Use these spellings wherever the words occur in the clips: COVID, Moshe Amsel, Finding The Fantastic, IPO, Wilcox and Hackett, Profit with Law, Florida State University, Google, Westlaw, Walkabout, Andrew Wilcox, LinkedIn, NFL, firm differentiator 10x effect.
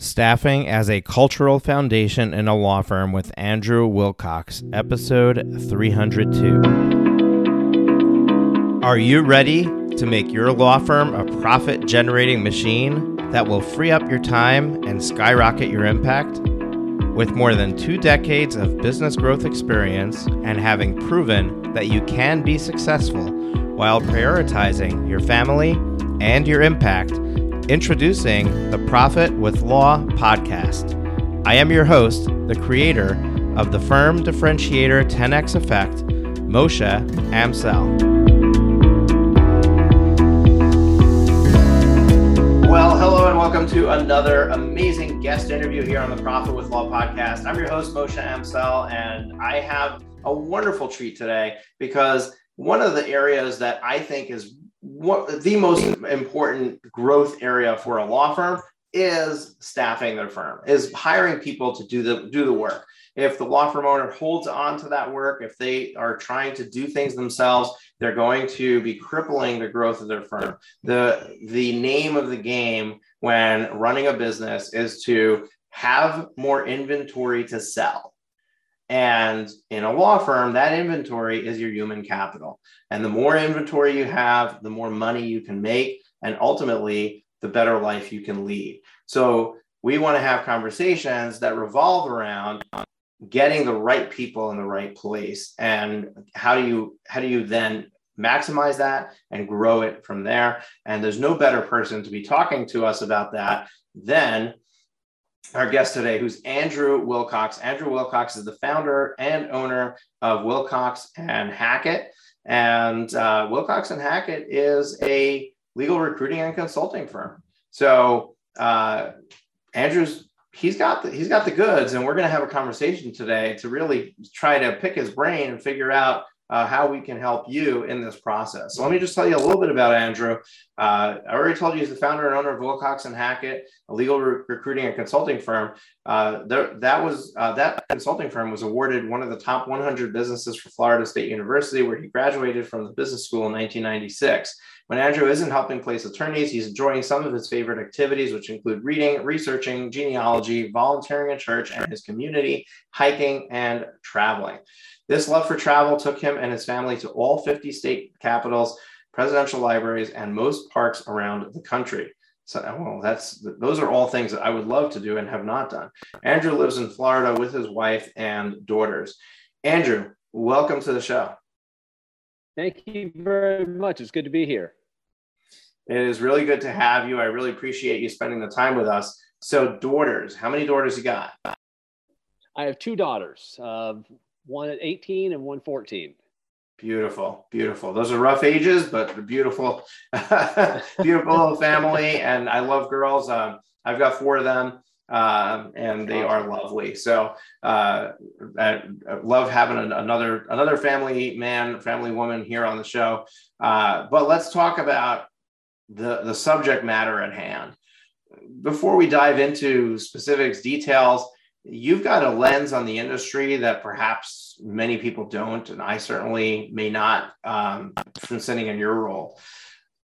Staffing as a Cultural Foundation in a Law Firm with Andrew Wilcox, Episode 302. Are you ready to make your law firm a profit-generating machine that will free up your time and skyrocket your impact? With more than 2 decades of business growth experience and having proven that you can be successful while prioritizing your family and your impact, introducing the Profit with Law podcast. I am your host, the creator of the Firm Differentiator 10x Effect, Moshe Amsel. Well, hello and welcome to another amazing guest interview here on the Profit with Law podcast. I'm your host, Moshe Amsel, and I have a wonderful treat today because one of the areas that I think is the most important growth area for a law firm is staffing their firm, is hiring people to do the work. If the law firm owner holds on to that work, if they are trying to do things themselves, they're going to be crippling the growth of their firm. The name of the game when running a business is to have more inventory to sell. And in a law firm, that inventory is your human capital. And the more inventory you have, the more money you can make, and ultimately, the better life you can lead. So we want to have conversations that revolve around getting the right people in the right place. And how do you then maximize that and grow it from there? And there's no better person to be talking to us about that than our guest today, who's Andrew Wilcox. Andrew Wilcox is the founder and owner of Wilcox and Hackett. And Wilcox and Hackett is a legal recruiting and consulting firm. So Andrew's, he's got the goods, and we're going to have a conversation today to really try to pick his brain and figure out how we can help you in this process. So let me just tell you a little bit about Andrew. I already told you he's the founder and owner of Wilcox and Hackett, a legal recruiting and consulting firm. That consulting firm was awarded one of the top 100 businesses for Florida State University, where he graduated from the business school in 1996. When Andrew isn't helping place attorneys, he's enjoying some of his favorite activities, which include reading, researching, genealogy, volunteering at church and his community, hiking, and traveling. This love for travel took him and his family to all 50 state capitals, presidential libraries, and most parks around the country. So, well, those are all things that I would love to do and have not done. Andrew lives in Florida with his wife and daughters. Andrew, welcome to the show. Thank you very much. It's good to be here. It is really good to have you. I really appreciate you spending the time with us. So daughters, how many daughters you got? I have 2 daughters, one at 18 and one 14. Beautiful, beautiful. Those are rough ages, but beautiful, beautiful family. And I love girls. I've got 4 of them, and they are lovely. So I love having another family woman here on the show. But let's talk about the subject matter at hand. Before we dive into specifics, details, you've got a lens on the industry that perhaps many people don't, and I certainly may not, from sitting in your role.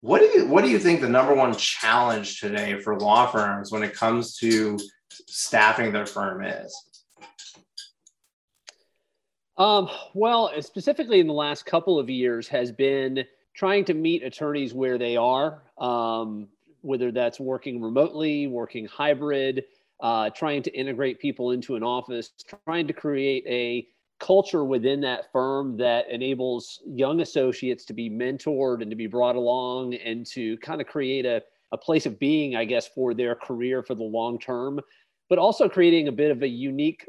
What do you think the number one challenge today for law firms when it comes to staffing their firm is? Well, specifically in the last couple of years has been trying to meet attorneys where they are, whether that's working remotely, working hybrid, trying to integrate people into an office, trying to create a culture within that firm that enables young associates to be mentored and to be brought along and to kind of create a place of being, I guess, for their career for the long term, but also creating a bit of a unique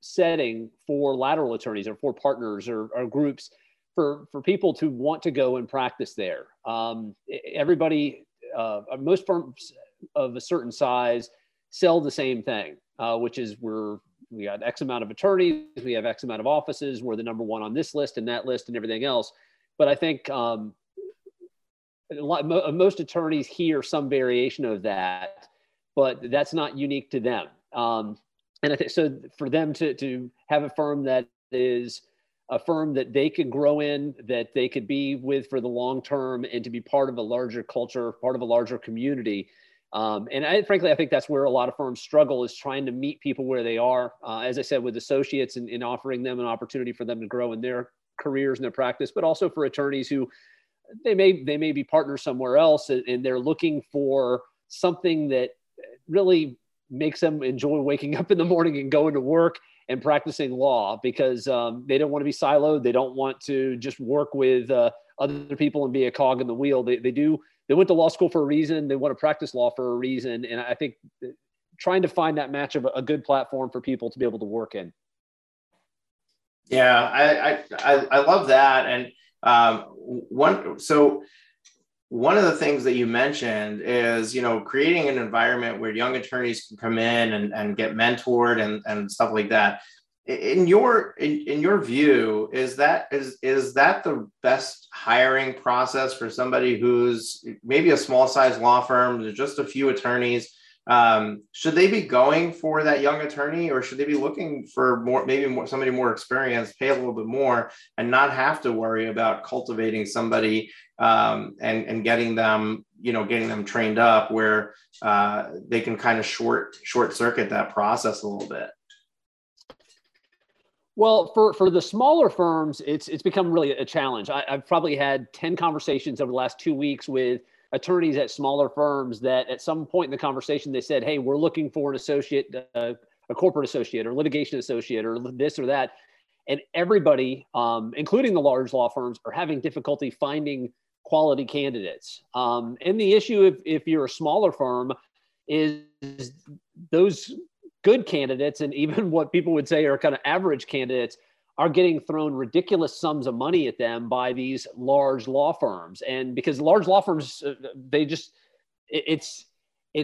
setting for lateral attorneys or for partners or groups for people to want to go and practice there. Most firms of a certain size sell the same thing, which is we got X amount of attorneys, we have X amount of offices, we're the number one on this list and that list and everything else. But I think most attorneys hear some variation of that, but that's not unique to them. And I think so for them to have a firm that is a firm that they can grow in, that they could be with for the long term and to be part of a larger culture, part of a larger community And frankly, I think that's where a lot of firms struggle, is trying to meet people where they are, as I said, with associates and offering them an opportunity for them to grow in their careers and their practice, but also for attorneys who they may be partners somewhere else and they're looking for something that really makes them enjoy waking up in the morning and going to work and practicing law, because they don't want to be siloed. They don't want to just work with other people and be a cog in the wheel. They went to law school for a reason. They want to practice law for a reason. And I think trying to find that match of a good platform for people to be able to work in. Yeah, I love that. And one of the things that you mentioned is, you know, creating an environment where young attorneys can come in and get mentored and stuff like that. In your view, is that the best hiring process for somebody who's maybe a small size law firm, there's just a few attorneys? Should they be going for that young attorney, or should they be looking for somebody more experienced, pay a little bit more, and not have to worry about cultivating somebody and getting them trained up, where they can kind of short circuit that process a little bit? Well, for the smaller firms, it's become really a challenge. I've probably had 10 conversations over the last 2 weeks with attorneys at smaller firms that at some point in the conversation, they said, hey, we're looking for an associate, a corporate associate or litigation associate or this or that. And everybody, including the large law firms, are having difficulty finding quality candidates. And the issue, if you're a smaller firm, is those good candidates, and even what people would say are kind of average candidates, are getting thrown ridiculous sums of money at them by these large law firms. And because large law firms, it's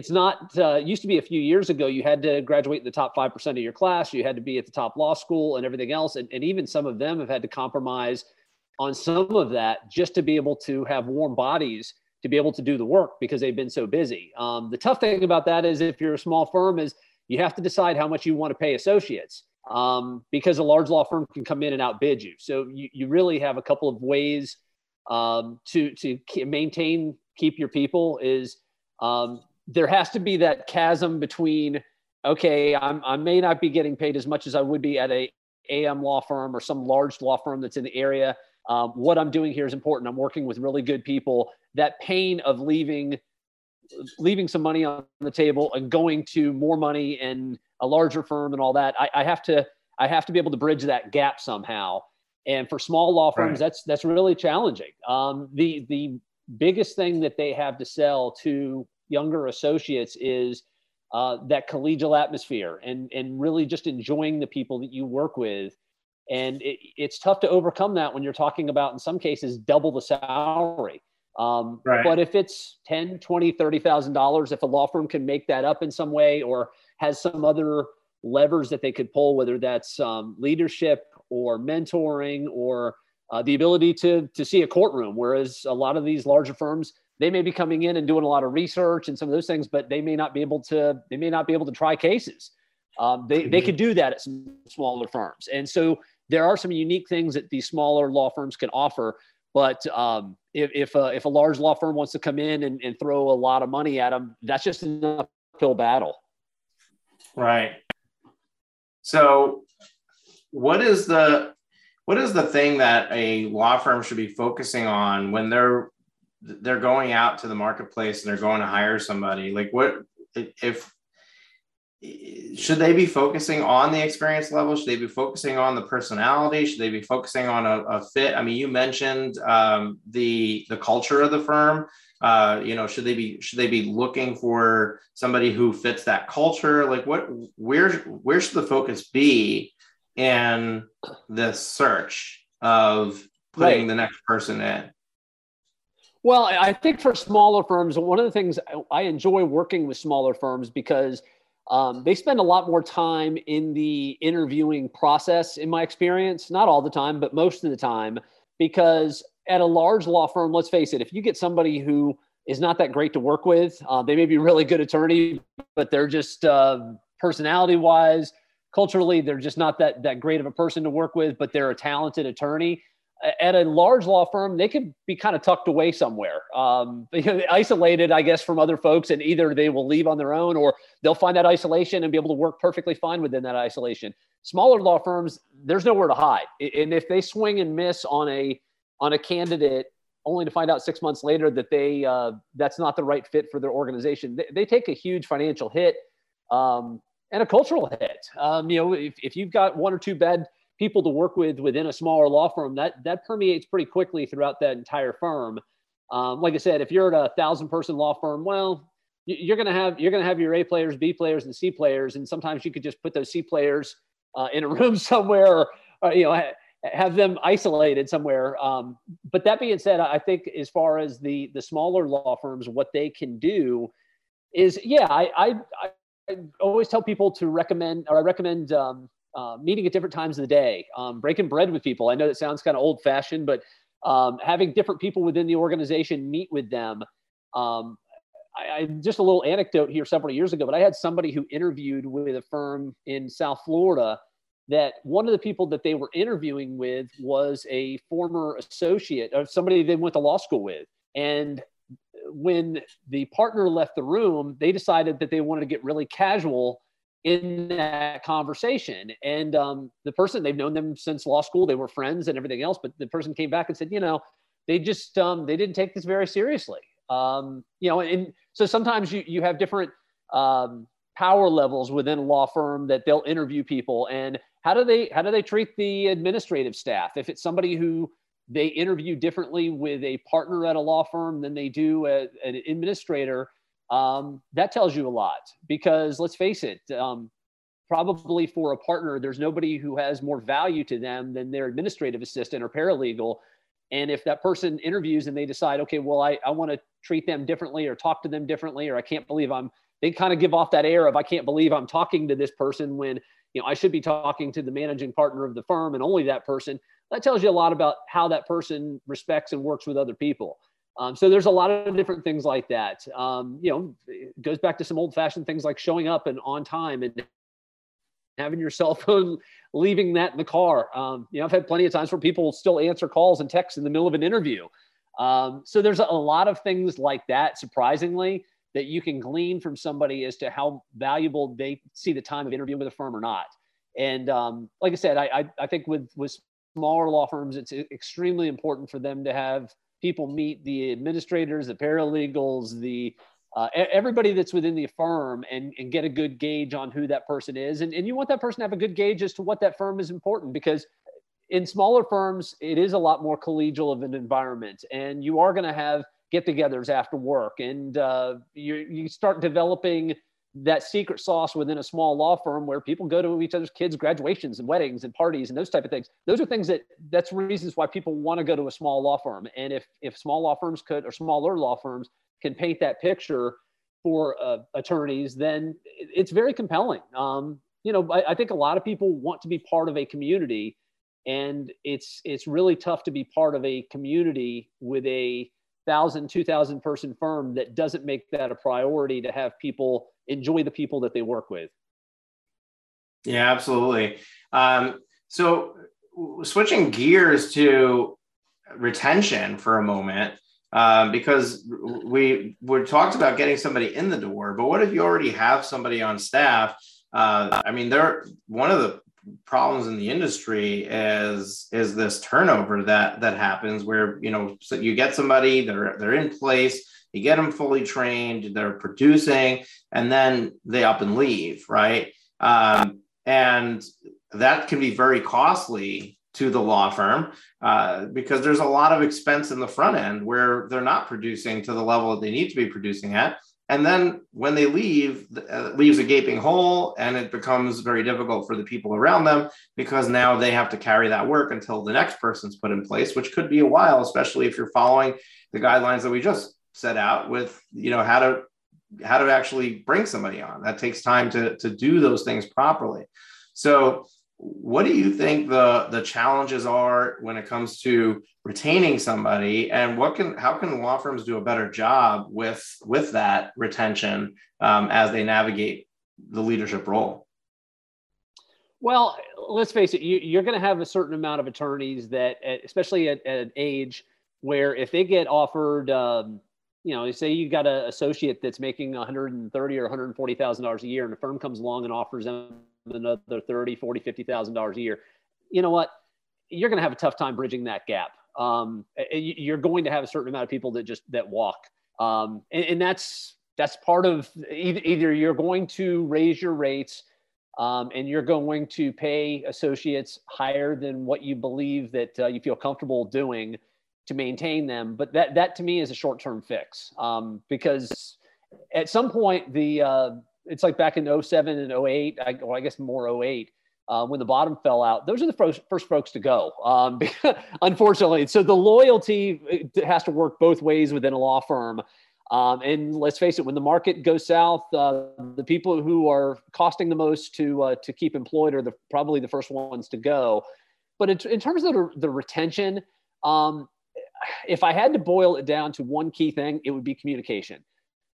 not, used to be a few years ago, you had to graduate in the top 5% of your class, you had to be at the top law school and everything else. And even some of them have had to compromise on some of that just to be able to have warm bodies to be able to do the work because they've been so busy. The tough thing about that is, if you're a small firm, is you have to decide how much you want to pay associates, because a large law firm can come in and outbid you. So you really have a couple of ways to keep your people. Is there has to be that chasm between, okay, I may not be getting paid as much as I would be at a AM law firm or some large law firm that's in the area. What I'm doing here is important. I'm working with really good people. That pain of leaving some money on the table and going to more money and a larger firm and all that, I have to be able to bridge that gap somehow. And for small law firms, right, that's really challenging. The biggest thing that they have to sell to younger associates is that collegial atmosphere and really just enjoying the people that you work with. And it's tough to overcome that when you're talking about, in some cases, double the salary. Right. But if it's $10,000, $20,000, $30,000, if a law firm can make that up in some way, or has some other levers that they could pull, whether that's leadership or mentoring or the ability to see a courtroom, whereas a lot of these larger firms, they may be coming in and doing a lot of research and some of those things, but they may not be able to try cases. They could do that at some smaller firms. And so there are some unique things that these smaller law firms can offer. But if a large law firm wants to come in and throw a lot of money at them, that's just an uphill battle. Right. So what is the thing that a law firm should be focusing on when they're going out to the marketplace and they're going to hire somebody? Like, should they be focusing on the experience level? Should they be focusing on the personality? Should they be focusing on a fit? I mean, you mentioned the culture of the firm. Should they be looking for somebody who fits that culture? Like, where should the focus be in this search of putting the next person in? Well, I think for smaller firms, one of the things I enjoy working with smaller firms, because they spend a lot more time in the interviewing process, in my experience, not all the time, but most of the time, because at a large law firm, let's face it, if you get somebody who is not that great to work with, they may be a really good attorney, but they're just personality wise, culturally, they're just not that great of a person to work with, but they're a talented attorney. at a large law firm, they could be kind of tucked away somewhere, isolated, I guess, from other folks, and either they will leave on their own or they'll find that isolation and be able to work perfectly fine within that isolation. Smaller law firms, there's nowhere to hide. And if they swing and miss on a candidate only to find out 6 months later that they that's not the right fit for their organization, they take a huge financial hit and a cultural hit. If you've got one or two bad people to work with within a smaller law firm, that permeates pretty quickly throughout that entire firm. Like I said, if you're at a 1,000-person law firm, well, you're gonna have your A players, B players, and C players, and sometimes you could just put those C players in a room somewhere, or have them isolated somewhere. But that being said, I think as far as the smaller law firms, what they can do is, I always tell people to recommend, or I recommend. Meeting at different times of the day, breaking bread with people. I know that sounds kind of old fashioned, but having different people within the organization meet with them. I just a little anecdote here several years ago, but I had somebody who interviewed with a firm in South Florida that one of the people that they were interviewing with was a former associate of somebody they went to law school with. And when the partner left the room, they decided that they wanted to get really casual in that conversation. And the person, they've known them since law school, they were friends and everything else, but the person came back and said, they just, they didn't take this very seriously. And so sometimes you have different power levels within a law firm that they'll interview people. And how do they treat the administrative staff? If it's somebody who they interview differently with a partner at a law firm than they do an administrator, that tells you a lot, because let's face it, probably for a partner, there's nobody who has more value to them than their administrative assistant or paralegal. And if that person interviews and they decide, okay, well, I want to treat them differently or talk to them differently, or I can't believe they kind of give off that air of, I can't believe I'm talking to this person when, I should be talking to the managing partner of the firm and only that person. That tells you a lot about how that person respects and works with other people. So there's a lot of different things like that. It goes back to some old-fashioned things like showing up and on time and having your cell phone, leaving that in the car. I've had plenty of times where people still answer calls and texts in the middle of an interview. So there's a lot of things like that, surprisingly, that you can glean from somebody as to how valuable they see the time of interviewing with a firm or not. And like I said, I think with smaller law firms, it's extremely important for them to have people meet the administrators, the paralegals, everybody that's within the firm and get a good gauge on who that person is. And you want that person to have a good gauge as to what that firm is important, because in smaller firms, it is a lot more collegial of an environment, and you are going to have get-togethers after work. And you start developing that secret sauce within a small law firm where people go to each other's kids' graduations and weddings and parties and those type of things. Those are things that's reasons why people want to go to a small law firm. And if small law firms could, or smaller law firms can paint that picture for attorneys, then it's very compelling. I think a lot of people want to be part of a community, and it's really tough to be part of a community with a 1,000, 2,000 person firm that doesn't make that a priority to have people enjoy the people that they work with. Yeah, absolutely. So switching gears to retention for a moment, because we talked about getting somebody in the door, but what if you already have somebody on staff? One of the problems in the industry is this turnover that happens where, so you get somebody, they're in place, you get them fully trained, they're producing, and then they up and leave, right? And that can be very costly to the law firm because there's a lot of expense in the front end where they're not producing to the level that they need to be producing at. And then when they leave, it leaves a gaping hole, and it becomes very difficult for the people around them because now they have to carry that work until the next person's put in place, which could be a while, especially if you're following the guidelines that we just set out with, how to actually bring somebody on. That takes time to do those things properly. So what do you think the challenges are when it comes to retaining somebody, and how can law firms do a better job with that retention as they navigate the leadership role? Well, let's face it, you're going to have a certain amount of attorneys that, especially at an age where if they get offered, you know, say you've got an associate that's making $130,000 or $140,000 a year, and a firm comes along and offers them another $30,000, $40,000, $50,000 a year. You know what? You're going to have a tough time bridging that gap. You're going to have a certain amount of people that just that walk, and that's part of either you're going to raise your rates, and you're going to pay associates higher than what you believe that you feel comfortable doing to maintain them. But that to me is a short-term fix, because at some point it's like back in 07 and 08, or I guess more 08. When the bottom fell out, those are the first folks to go, unfortunately. So the loyalty has to work both ways within a law firm. And let's face it, when the market goes south, the people who are costing the most to keep employed are probably the first ones to go. But in terms of the retention, if I had to boil it down to one key thing, it would be communication.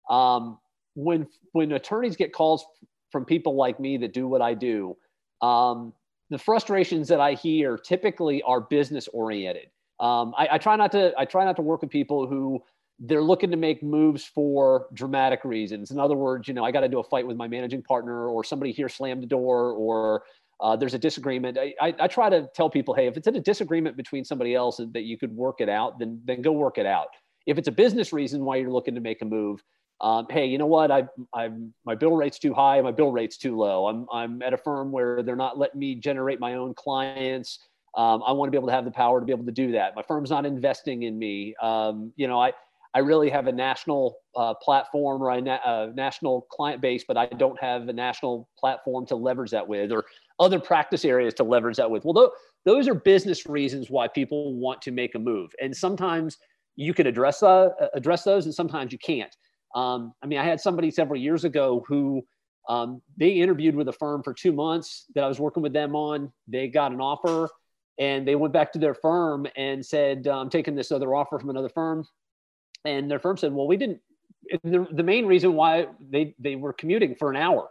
When attorneys get calls from people like me that do what I do, the frustrations that I hear typically are business oriented. I try not to work with people who they're looking to make moves for dramatic reasons. In other words, you know, I got to do a fight with my managing partner, or somebody here slammed the door, or there's a disagreement. I try to tell people, hey, if it's in a disagreement between somebody else that you could work it out, then go work it out. If it's a business reason why you're looking to make a move, hey, you know what? My bill rate's too high. My bill rate's too low. I'm at a firm where they're not letting me generate my own clients. I want to be able to have the power to be able to do that. My firm's not investing in me. You know, I really have a national platform, or a national client base, but I don't have a national platform to leverage that with, or other practice areas to leverage that with. Well, those are business reasons why people want to make a move, and sometimes you can address those, and sometimes you can't. I mean, I had somebody several years ago who they interviewed with a firm for 2 months that I was working with them on. They got an offer, and they went back to their firm and said, I'm taking this other offer from another firm. And their firm said, well, we didn't. The main reason why they were commuting for an hour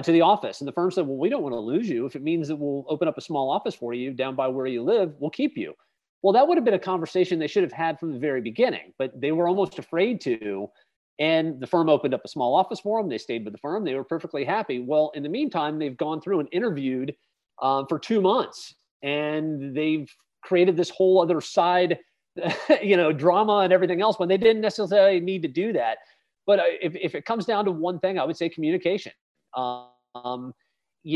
to the office. And the firm said, well, we don't want to lose you. If it means that we'll open up a small office for you down by where you live, we'll keep you. Well, that would have been a conversation they should have had from the very beginning, but they were almost afraid to. And the firm opened up a small office for them. They stayed with the firm. They were perfectly happy. Well, in the meantime, they've gone through and interviewed for 2 months, and they've created this whole other side, you know, drama and everything else when they didn't necessarily need to do that. But if it comes down to one thing, I would say communication. You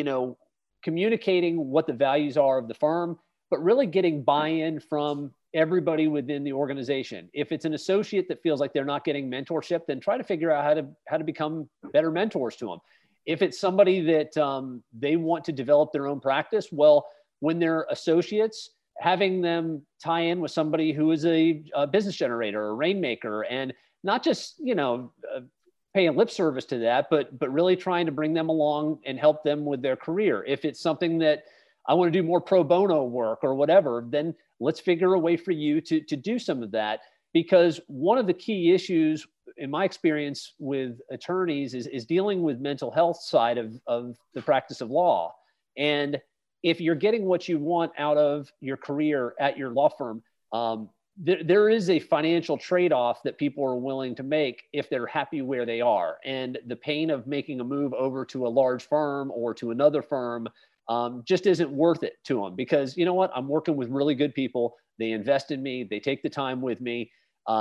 know, communicating what the values are of the firm, but really getting buy-in from everybody within the organization. If it's an associate that feels like they're not getting mentorship, then try to figure out how to become better mentors to them. If it's somebody that they want to develop their own practice, well, when they're associates, having them tie in with somebody who is a business generator or a rainmaker, and not just, you know, paying lip service to that, but really trying to bring them along and help them with their career. If it's something that I want to do more pro bono work or whatever, then let's figure a way for you to do some of that. Because one of the key issues in my experience with attorneys is dealing with mental health side of the practice of law. And if you're getting what you want out of your career at your law firm, there is a financial trade-off that people are willing to make if they're happy where they are. And the pain of making a move over to a large firm or to another firm just isn't worth it to them, because you know what? I'm working with really good people. They invest in me. They take the time with me.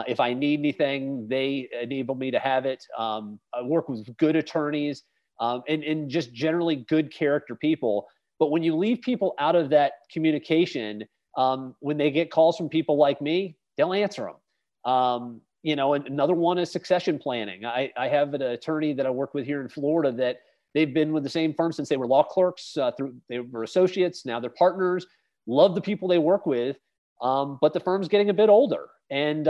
If I need anything, they enable me to have it. I work with good attorneys and just generally good character people. But when you leave people out of that communication, when they get calls from people like me, they'll answer them. You know, another one is succession planning. I have an attorney that I work with here in Florida that they've been with the same firm since they were law clerks, they were associates, now they're partners, love the people they work with, but the firm's getting a bit older. And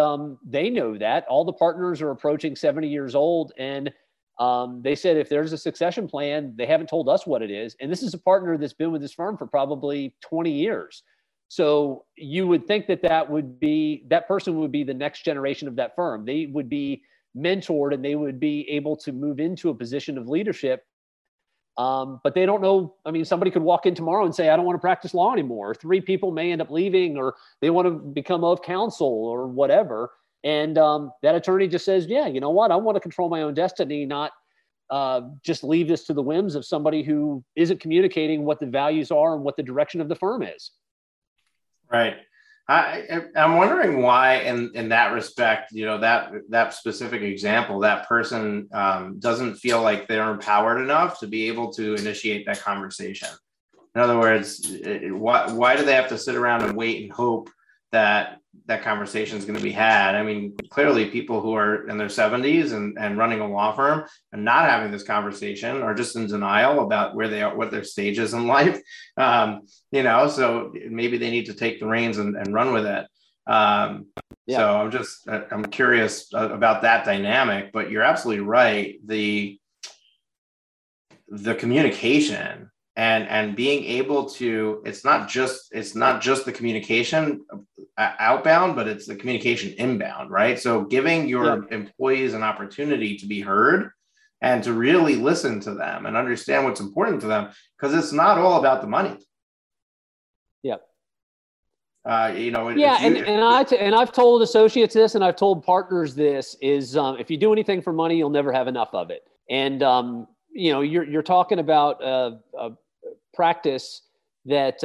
they know that. All the partners are approaching 70 years old. And they said if there's a succession plan, they haven't told us what it is. And this is a partner that's been with this firm for probably 20 years. So you would think that would be, that person would be the next generation of that firm. They would be mentored and they would be able to move into a position of leadership. But they don't know. I mean, somebody could walk in tomorrow and say, I don't want to practice law anymore. Or 3 people may end up leaving, or they want to become of counsel or whatever. And that attorney just says, yeah, you know what? I want to control my own destiny, not just leave this to the whims of somebody who isn't communicating what the values are and what the direction of the firm is. Right. I'm wondering why in that respect, you know, that specific example, that person doesn't feel like they're empowered enough to be able to initiate that conversation. In other words, why do they have to sit around and wait and hope that that conversation is going to be had? I mean, clearly people who are in their 70s and running a law firm and not having this conversation are just in denial about where they are, what their stage is in life. You know, so maybe they need to take the reins and run with it. Yeah. So I'm curious about that dynamic, but you're absolutely right. The communication and being able to, it's not just the communication outbound, but it's the communication inbound, right? So giving your employees an opportunity to be heard and to really listen to them and understand what's important to them, because it's not all about the money. Yeah. You know, and I've told associates this, and I've told partners this is, if you do anything for money, you'll never have enough of it. And, you know, you're talking about a practice that,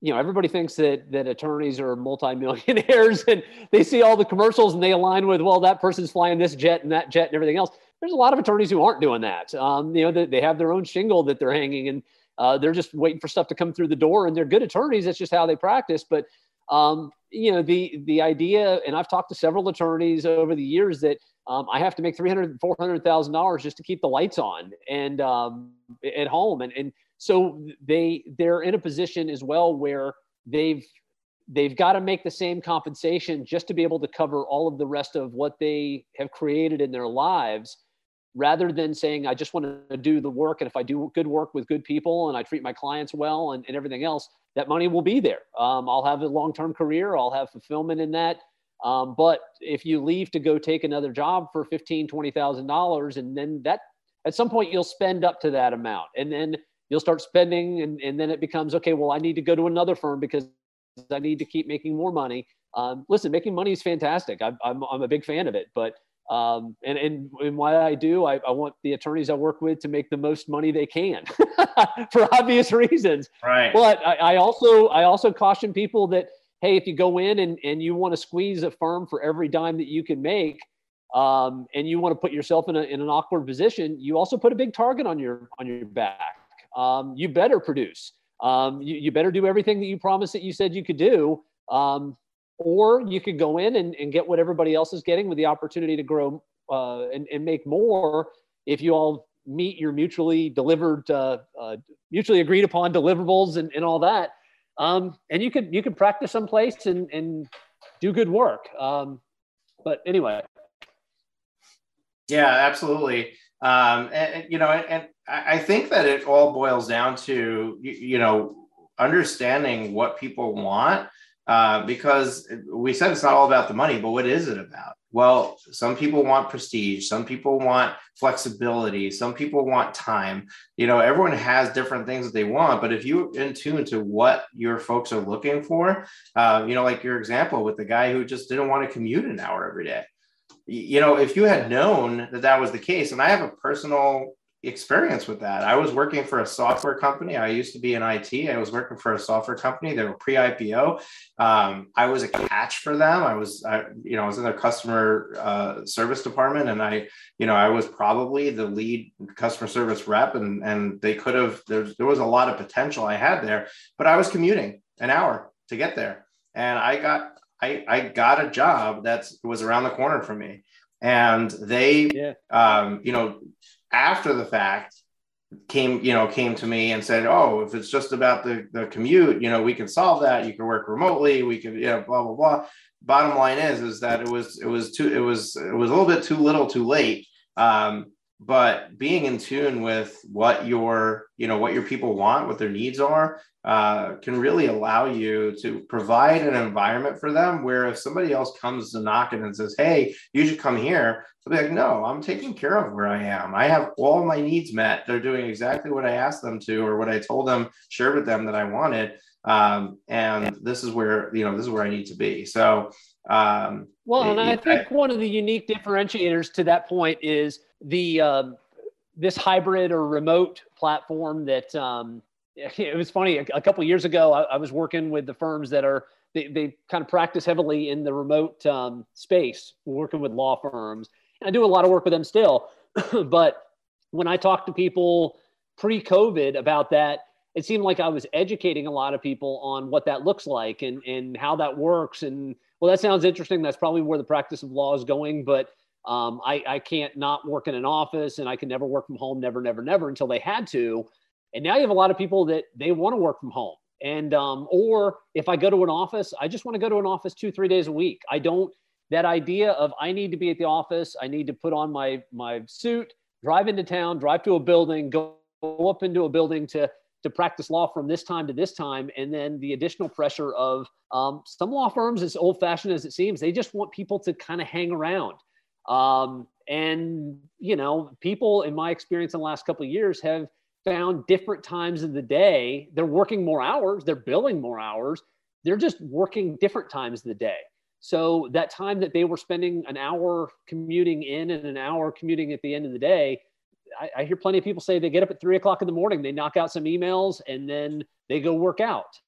you know, everybody thinks that attorneys are multimillionaires, and they see all the commercials and they align with, well, that person's flying this jet and that jet and everything else. There's a lot of attorneys who aren't doing that. You know, they have their own shingle that they're hanging, and they're just waiting for stuff to come through the door, and they're good attorneys. That's just how they practice. But, you know, the idea, and I've talked to several attorneys over the years that I have to make $300,000, $400,000 just to keep the lights on and at home. And so they're in a position as well where they've got to make the same compensation just to be able to cover all of the rest of what they have created in their lives, rather than saying, I just want to do the work. And if I do good work with good people and I treat my clients well and everything else, that money will be there. I'll have a long-term career. I'll have fulfillment in that. But if you leave to go take another job for $15,000, $20,000, and then that at some point you'll spend up to that amount, and then you'll start spending, and then it becomes, okay, well, I need to go to another firm because I need to keep making more money. Listen, making money is fantastic. I'm a big fan of it, but and why I do, I want the attorneys I work with to make the most money they can for obvious reasons. Right. But I also caution people that, hey, if you go in and you want to squeeze a firm for every dime that you can make, and you want to put yourself in an awkward position, you also put a big target on your back. You better produce. You better do everything that you promised that you said you could do, or you could go in and get what everybody else is getting with the opportunity to grow and make more if you all meet your mutually agreed upon deliverables and all that. And you could practice someplace and do good work. But anyway. Yeah, absolutely. And you know, and I think that it all boils down to, you know, understanding what people want, because we said it's not all about the money, but what is it about? Well, some people want prestige, some people want flexibility, some people want time. You know, everyone has different things that they want, but if you're in tune to what your folks are looking for, you know, like your example with the guy who just didn't want to commute an hour every day. You know, if you had known that that was the case, and I have a personal experience with that. I was working for a software company. I used to be in IT. I was working for a software company. They were pre-IPO. I was a catch for them. I was in their customer service department, and I was probably the lead customer service rep, and they could have, there was a lot of potential I had there, but I was commuting an hour to get there. And I got a job that was around the corner for me. And they, you know, after the fact came to me and said, oh, if it's just about the commute, you know, we can solve that. You can work remotely. We can, you know, blah, blah, blah. Bottom line is that it was a little bit too little, too late. but being in tune with what your, what your people want, what their needs are, can really allow you to provide an environment for them where if somebody else comes to knock it and says, hey, you should come here, they'll be like, no, I'm taking care of where I am. I have all my needs met. They're doing exactly what I asked them to, or what I told them, shared with them that I wanted. And this is where, this is where I need to be. So, well, and I think one of the unique differentiators to that point is the, this hybrid or remote platform that, it was funny, a couple of years ago, I was working with the firms that are, they kind of practice heavily in the remote, space, working with law firms. And I do a lot of work with them still, but when I talk to people pre-COVID about that, it seemed like I was educating a lot of people on what that looks like and how that works. And well, that sounds interesting. That's probably where the practice of law is going, but I can't not work in an office, and I can never work from home, never until they had to. And now you have a lot of people that they want to work from home. And, or if I go to an office, I just want to go to an office 2-3 days a week. I don't, that idea of I need to be at the office. I need to put on my suit, drive into town, drive to a building, go up into a building to practice law from this time to this time. And then the additional pressure of some law firms, as old fashioned as it seems, they just want people to kind of hang around. And, people in my experience in the last couple of years have found different times of the day. They're working more hours. They're billing more hours. They're just working different times of the day. So that time that they were spending an hour commuting in and an hour commuting at the end of the day, I hear plenty of people say they get up at 3 o'clock in the morning, they knock out some emails, and then they go work out.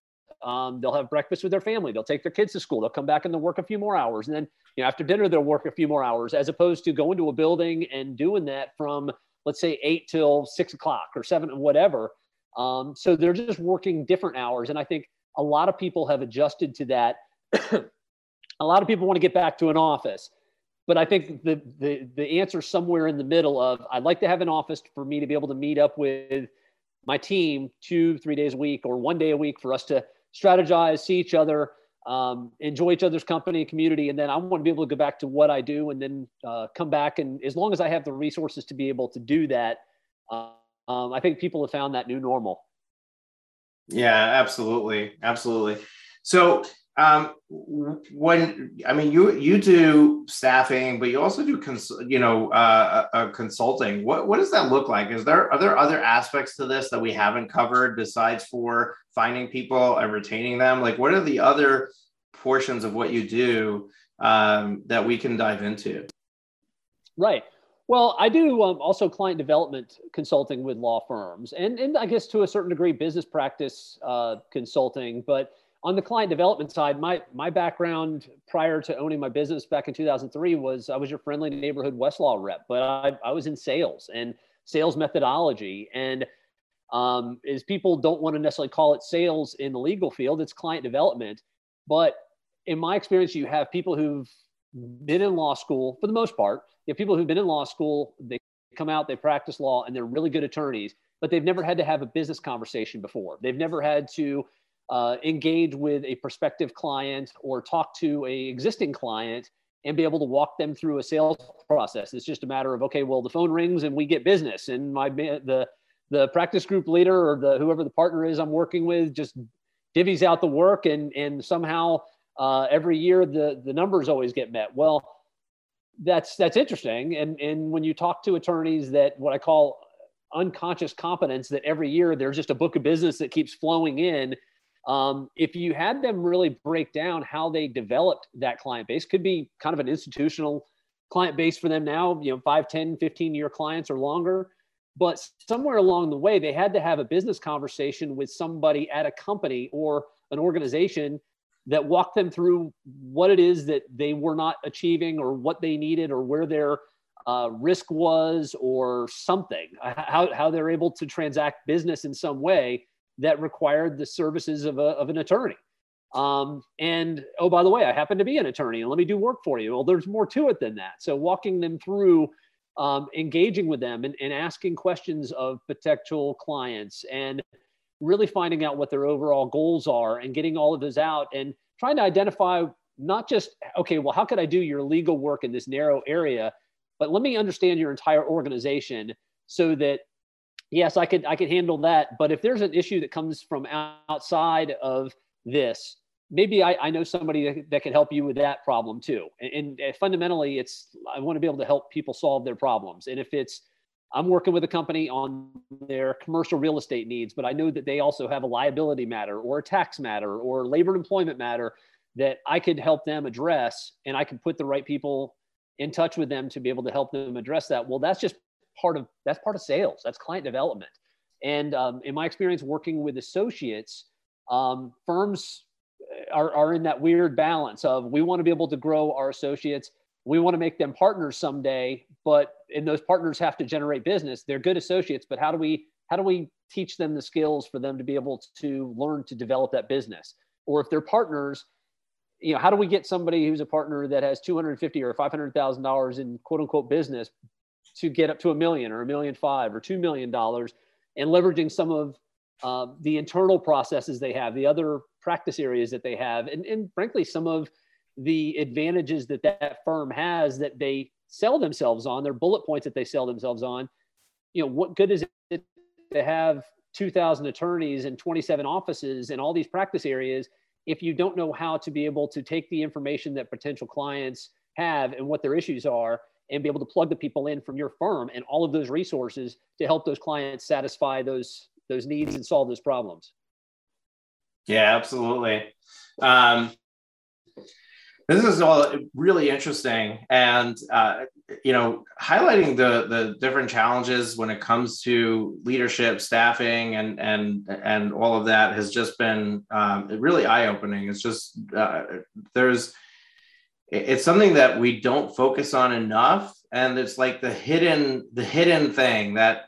They'll have breakfast with their family. They'll take their kids to school. They'll come back and they'll work a few more hours. And then, after dinner, they'll work a few more hours, as opposed to going to a building and doing that from, let's say, 8 till 6 o'clock or 7 or whatever. So they're just working different hours. And I think a lot of people have adjusted to that. A lot of people want to get back to an office. But I think the answer is somewhere in the middle of, I'd like to have an office for me to be able to meet up with my team 2-3 days a week or 1 day a week for us to strategize, see each other, enjoy each other's company and community. And then I want to be able to go back to what I do and then come back. And as long as I have the resources to be able to do that, I think people have found that new normal. Yeah, absolutely. Absolutely. So you do staffing, but you also do, consulting. What does that look like? Are there other aspects to this that we haven't covered besides for finding people and retaining them? Like, what are the other portions of what you do, that we can dive into? Right. Well, I do also client development consulting with law firms and I guess to a certain degree, business practice, consulting, but on the client development side, my background prior to owning my business back in 2003 was I was your friendly neighborhood Westlaw rep, but I was in sales and sales methodology. And as people don't want to necessarily call it sales in the legal field, it's client development. But in my experience, you have people who've been in law school for the most part. You have people who've been in law school, they come out, they practice law, and they're really good attorneys, but they've never had to have a business conversation before. They've never had to engage with a prospective client or talk to a existing client and be able to walk them through a sales process. It's just a matter of, okay, well, the phone rings and we get business. And the practice group leader or whoever the partner is I'm working with just divvies out the work and somehow every year the numbers always get met. Well, that's interesting. And when you talk to attorneys that what I call unconscious competence, that every year there's just a book of business that keeps flowing in. If you had them really break down how they developed that client base, could be kind of an institutional client base for them now, 5, 10, 15 year clients or longer, but somewhere along the way, they had to have a business conversation with somebody at a company or an organization that walked them through what it is that they were not achieving or what they needed or where their risk was or something, how they're able to transact business in some way that required the services of an attorney. And, oh, by the way, I happen to be an attorney and let me do work for you. Well, there's more to it than that. So walking them through, engaging with them and asking questions of potential clients and really finding out what their overall goals are and getting all of those out and trying to identify not just, okay, well, how could I do your legal work in this narrow area, but let me understand your entire organization so that, yes, I could handle that. But if there's an issue that comes from outside of this, maybe I know somebody that can help you with that problem too. And fundamentally, I want to be able to help people solve their problems. And if I'm working with a company on their commercial real estate needs, but I know that they also have a liability matter or a tax matter or labor and employment matter that I could help them address, and I can put the right people in touch with them to be able to help them address that. Well, that's part of sales. That's client development. And in my experience working with associates, firms are in that weird balance of, we want to be able to grow our associates. We want to make them partners someday, and those partners have to generate business. They're good associates, but how do we teach them the skills for them to be able to learn to develop that business? Or if they're partners, how do we get somebody who's a partner that has $250,000 or $500,000 in quote unquote business to get up to $1 million or $1.5 million or $2 million, and leveraging some of the internal processes they have, the other practice areas that they have, and frankly some of the advantages that that firm has that they sell themselves on, their bullet points that they sell themselves on. What good is it to have 2,000 attorneys and 27 offices and all these practice areas if you don't know how to be able to take the information that potential clients have and what their issues are and be able to plug the people in from your firm and all of those resources to help those clients satisfy those needs and solve those problems? Yeah, absolutely. This is all really interesting, and highlighting the different challenges when it comes to leadership, staffing, and all of that has just been really eye-opening. It's just it's something that we don't focus on enough, and it's like the hidden thing that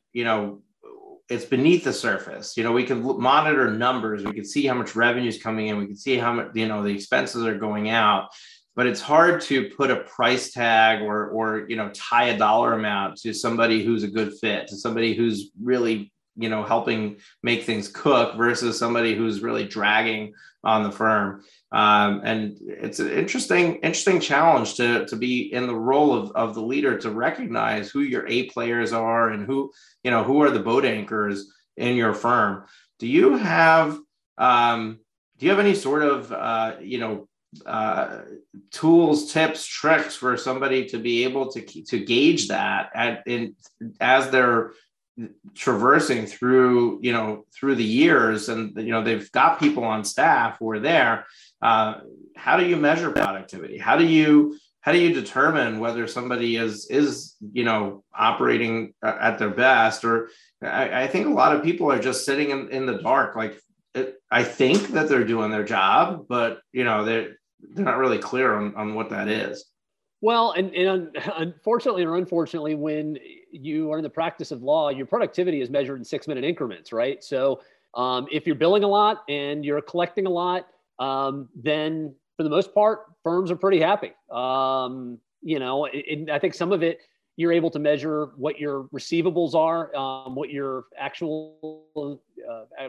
it's beneath the surface. We can monitor numbers. We can see how much revenue is coming in. We can see how much, the expenses are going out, but it's hard to put a price tag or tie a dollar amount to somebody who's a good fit, to somebody who's really, helping make things cook versus somebody who's really dragging on the firm. And it's an interesting challenge to be in the role of the leader, to recognize who your A players are and who are the boat anchors in your firm. Do you have any sort of, tools, tips, tricks for somebody to be able to gauge that as they're traversing through, through the years, and, they've got people on staff who are there. How do you measure productivity? How do you determine whether somebody is operating at their best? Or I think a lot of people are just sitting in the dark. I think that they're doing their job, but they're not really clear on what that is. Well, and unfortunately or unfortunately, when you are in the practice of law, your productivity is measured in 6-minute increments, right? So if you're billing a lot and you're collecting a lot, then for the most part, firms are pretty happy. I think some of it, you're able to measure what your receivables are, what your actual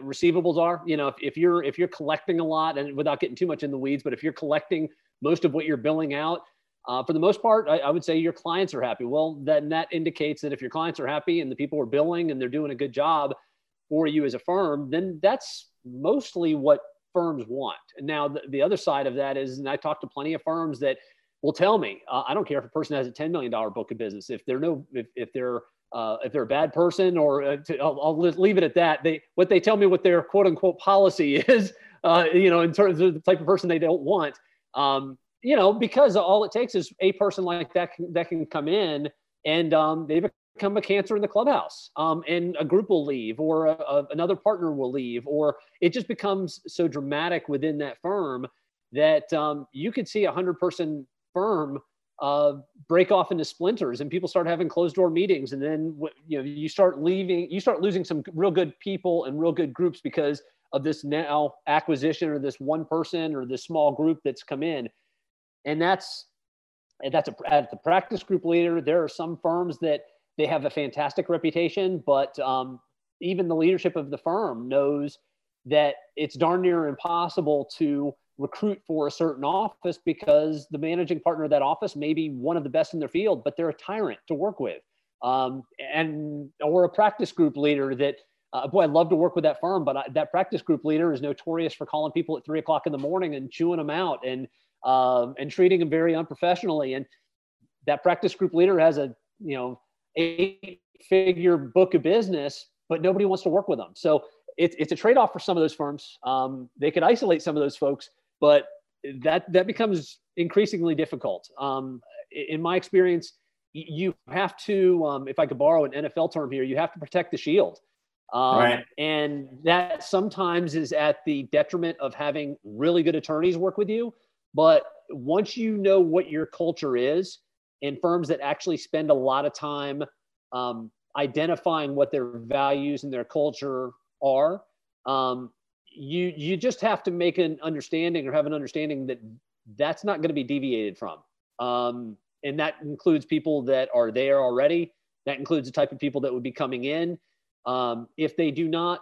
receivables are. If you're collecting a lot, and without getting too much in the weeds, but if you're collecting most of what you're billing out, for the most part, I would say your clients are happy. Well, then that indicates that if your clients are happy and the people are billing and they're doing a good job for you as a firm, then that's mostly what firms want. Now, the other side of that is, and I talk to plenty of firms that will tell me, I don't care if a person has a $10 million book of business. If they're a bad person, or I'll leave it at that. What they tell me what their quote unquote policy is, in terms of the type of person they don't want. Because all it takes is a person like that can come in and they become a cancer in the clubhouse, and a group will leave, or another partner will leave, or it just becomes so dramatic within that firm that you could see 100-person firm break off into splinters, and people start having closed door meetings. And then, you start losing some real good people and real good groups because of this now acquisition, or this one person, or this small group that's come in. And at the practice group leader. There are some firms that they have a fantastic reputation, but even the leadership of the firm knows that it's darn near impossible to recruit for a certain office because the managing partner of that office may be one of the best in their field, but they're a tyrant to work with. Or a practice group leader that, boy, I'd love to work with that firm, but that practice group leader is notorious for calling people at 3 o'clock in the morning and chewing them out and treating them very unprofessionally. And that practice group leader has a, 8-figure book of business, but nobody wants to work with them. So it's a trade-off for some of those firms. They could isolate some of those folks, but that becomes increasingly difficult. In my experience, you have to, if I could borrow an NFL term here, you have to protect the shield. Right. And that sometimes is at the detriment of having really good attorneys work with you. But once you know what your culture is, in firms that actually spend a lot of time identifying what their values and their culture are, you just have to make an understanding or have an understanding that that's not going to be deviated from. And that includes people that are there already. That includes the type of people that would be coming in. If they do not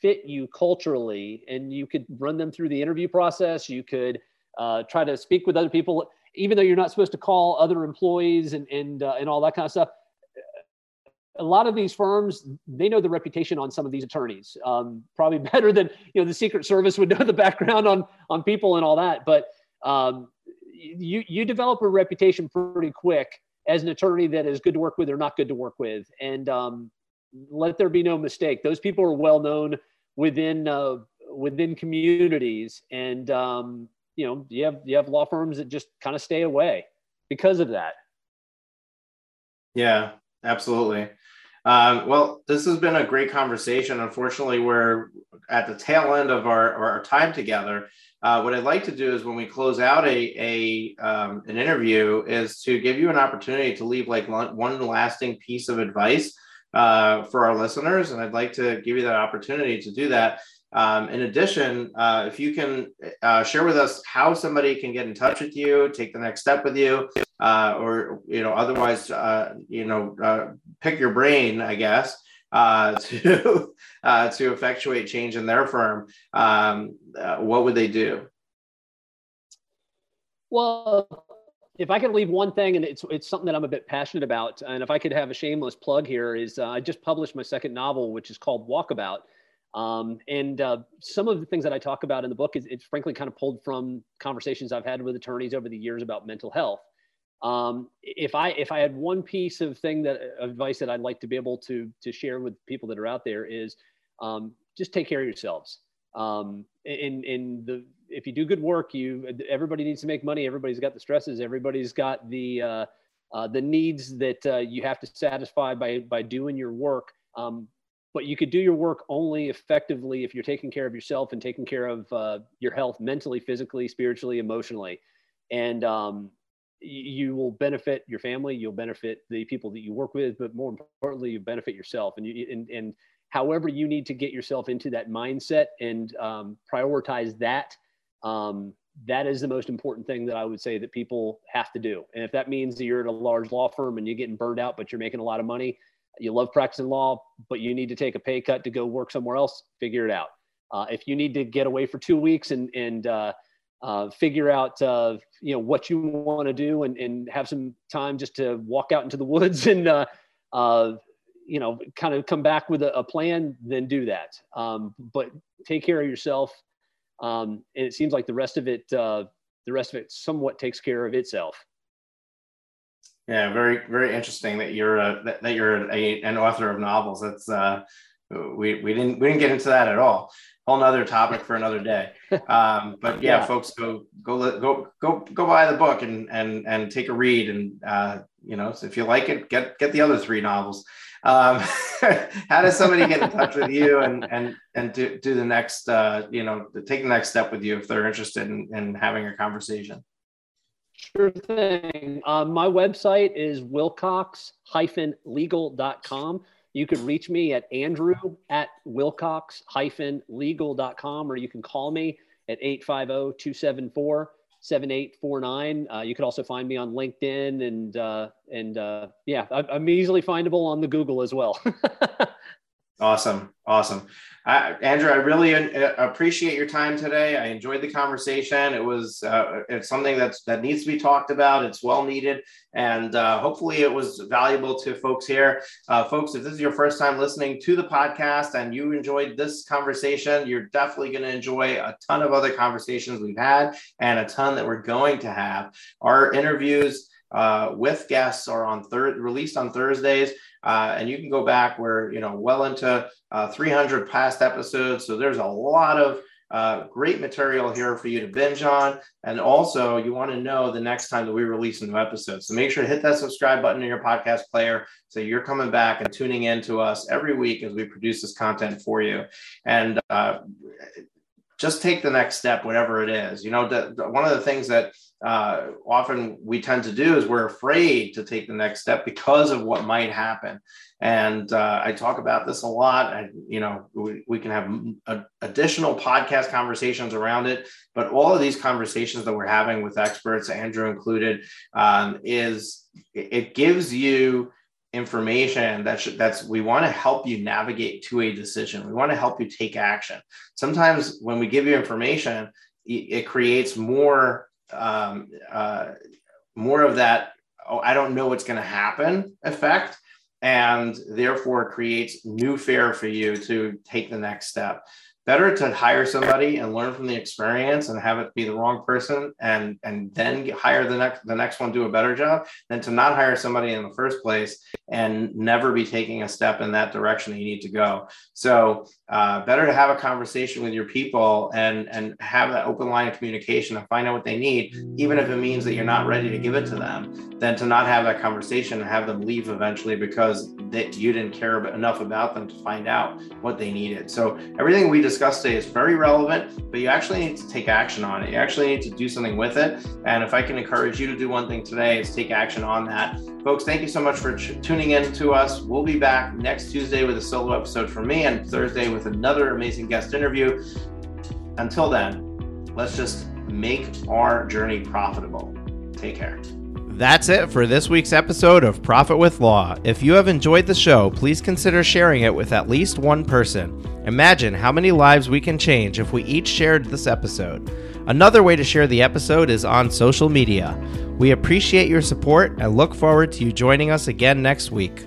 fit you culturally, and you could run them through the interview process, you could try to speak with other people, even though you're not supposed to call other employees and all that kind of stuff. A lot of these firms, they know the reputation on some of these attorneys, probably better than, the Secret Service would know the background on people and all that. But you develop a reputation pretty quick as an attorney that is good to work with or not good to work with. And let there be no mistake. Those people are well known within communities. And, you have law firms that just kind of stay away because of that. Yeah, absolutely. Well, this has been a great conversation. Unfortunately, we're at the tail end of our time together. What I'd like to do is when we close out an interview is to give you an opportunity to leave like one lasting piece of advice for our listeners. And I'd like to give you that opportunity to do that. In addition, if you can share with us how somebody can get in touch with you, take the next step with you, or otherwise, pick your brain, I guess, to effectuate change in their firm, what would they do? Well, if I could leave one thing, and it's something that I'm a bit passionate about, and if I could have a shameless plug here, is I just published my second novel, which is called Walkabout. Some of the things that I talk about in the book is it's frankly kind of pulled from conversations I've had with attorneys over the years about mental health. If I had one piece of advice that I'd like to be able to share with people that are out there is, just take care of yourselves. If you do good work, everybody needs to make money. Everybody's got the stresses. Everybody's got the needs that, you have to satisfy by doing your work. But you could do your work only effectively if you're taking care of yourself and taking care of your health mentally, physically, spiritually, emotionally. And you will benefit your family, you'll benefit the people that you work with, but more importantly, you benefit yourself. And however you need to get yourself into that mindset and prioritize that, that is the most important thing that I would say that people have to do. And if that means that you're at a large law firm and you're getting burned out, but you're making a lot of money, you love practicing law, but you need to take a pay cut to go work somewhere else, figure it out. If you need to get away for 2 weeks and figure out, what you want to do and have some time just to walk out into the woods and, kind of come back with a plan, then do that. But take care of yourself. And it seems like the rest of it somewhat takes care of itself. Yeah, very, very interesting that you're an author of novels. That's we didn't get into that at all. Whole nother topic for another day. But yeah, folks, go buy the book and take a read. And so if you like it, get the other three novels. How does somebody get in touch with you and do the next take the next step with you if they're interested in having a conversation? Sure thing. My website is wilcox-legal.com. You could reach me at andrew@wilcox-legal.com, or you can call me at 850-274-7849. You could also find me on LinkedIn and I'm easily findable on the Google as well. Awesome. Awesome. Andrew, I really appreciate your time today. I enjoyed the conversation. It was, it's something that needs to be talked about. It's well needed. And hopefully it was valuable to folks here. Folks, if this is your first time listening to the podcast and you enjoyed this conversation, you're definitely going to enjoy a ton of other conversations we've had and a ton that we're going to have. Our interviews with guests are released on Thursdays. And you can go back where, well into 300 past episodes. So there's a lot of great material here for you to binge on. And also you want to know the next time that we release a new episode. So make sure to hit that subscribe button in your podcast player. So you're coming back and tuning in to us every week as we produce this content for you. And just take the next step, whatever it is. One of the things that often we tend to do is we're afraid to take the next step because of what might happen. And I talk about this a lot. We can have additional podcast conversations around it. But all of these conversations that we're having with experts, Andrew included, it gives you information we want to help you navigate to a decision. We want to help you take action. Sometimes when we give you information, it creates more of that, "Oh, I don't know what's going to happen" effect. And therefore creates new fear for you to take the next step. Better to hire somebody and learn from the experience and have it be the wrong person and then hire the next one, do a better job, than to not hire somebody in the first place and never be taking a step in that direction that you need to go. So better to have a conversation with your people and have that open line of communication and find out what they need, even if it means that you're not ready to give it to them, than to not have that conversation and have them leave eventually because you didn't care enough about them to find out what they needed. So everything we discussed today is very relevant, but you actually need to take action on it. You actually need to do something with it. And if I can encourage you to do one thing today, is take action on that. Folks, thank you so much for tuning in to us. We'll be back next Tuesday with a solo episode from me and Thursday with another amazing guest interview. Until then, let's just make our journey profitable. Take care. That's it for this week's episode of Profit with Law. If you have enjoyed the show, please consider sharing it with at least one person. Imagine how many lives we can change if we each shared this episode. Another way to share the episode is on social media. We appreciate your support and look forward to you joining us again next week.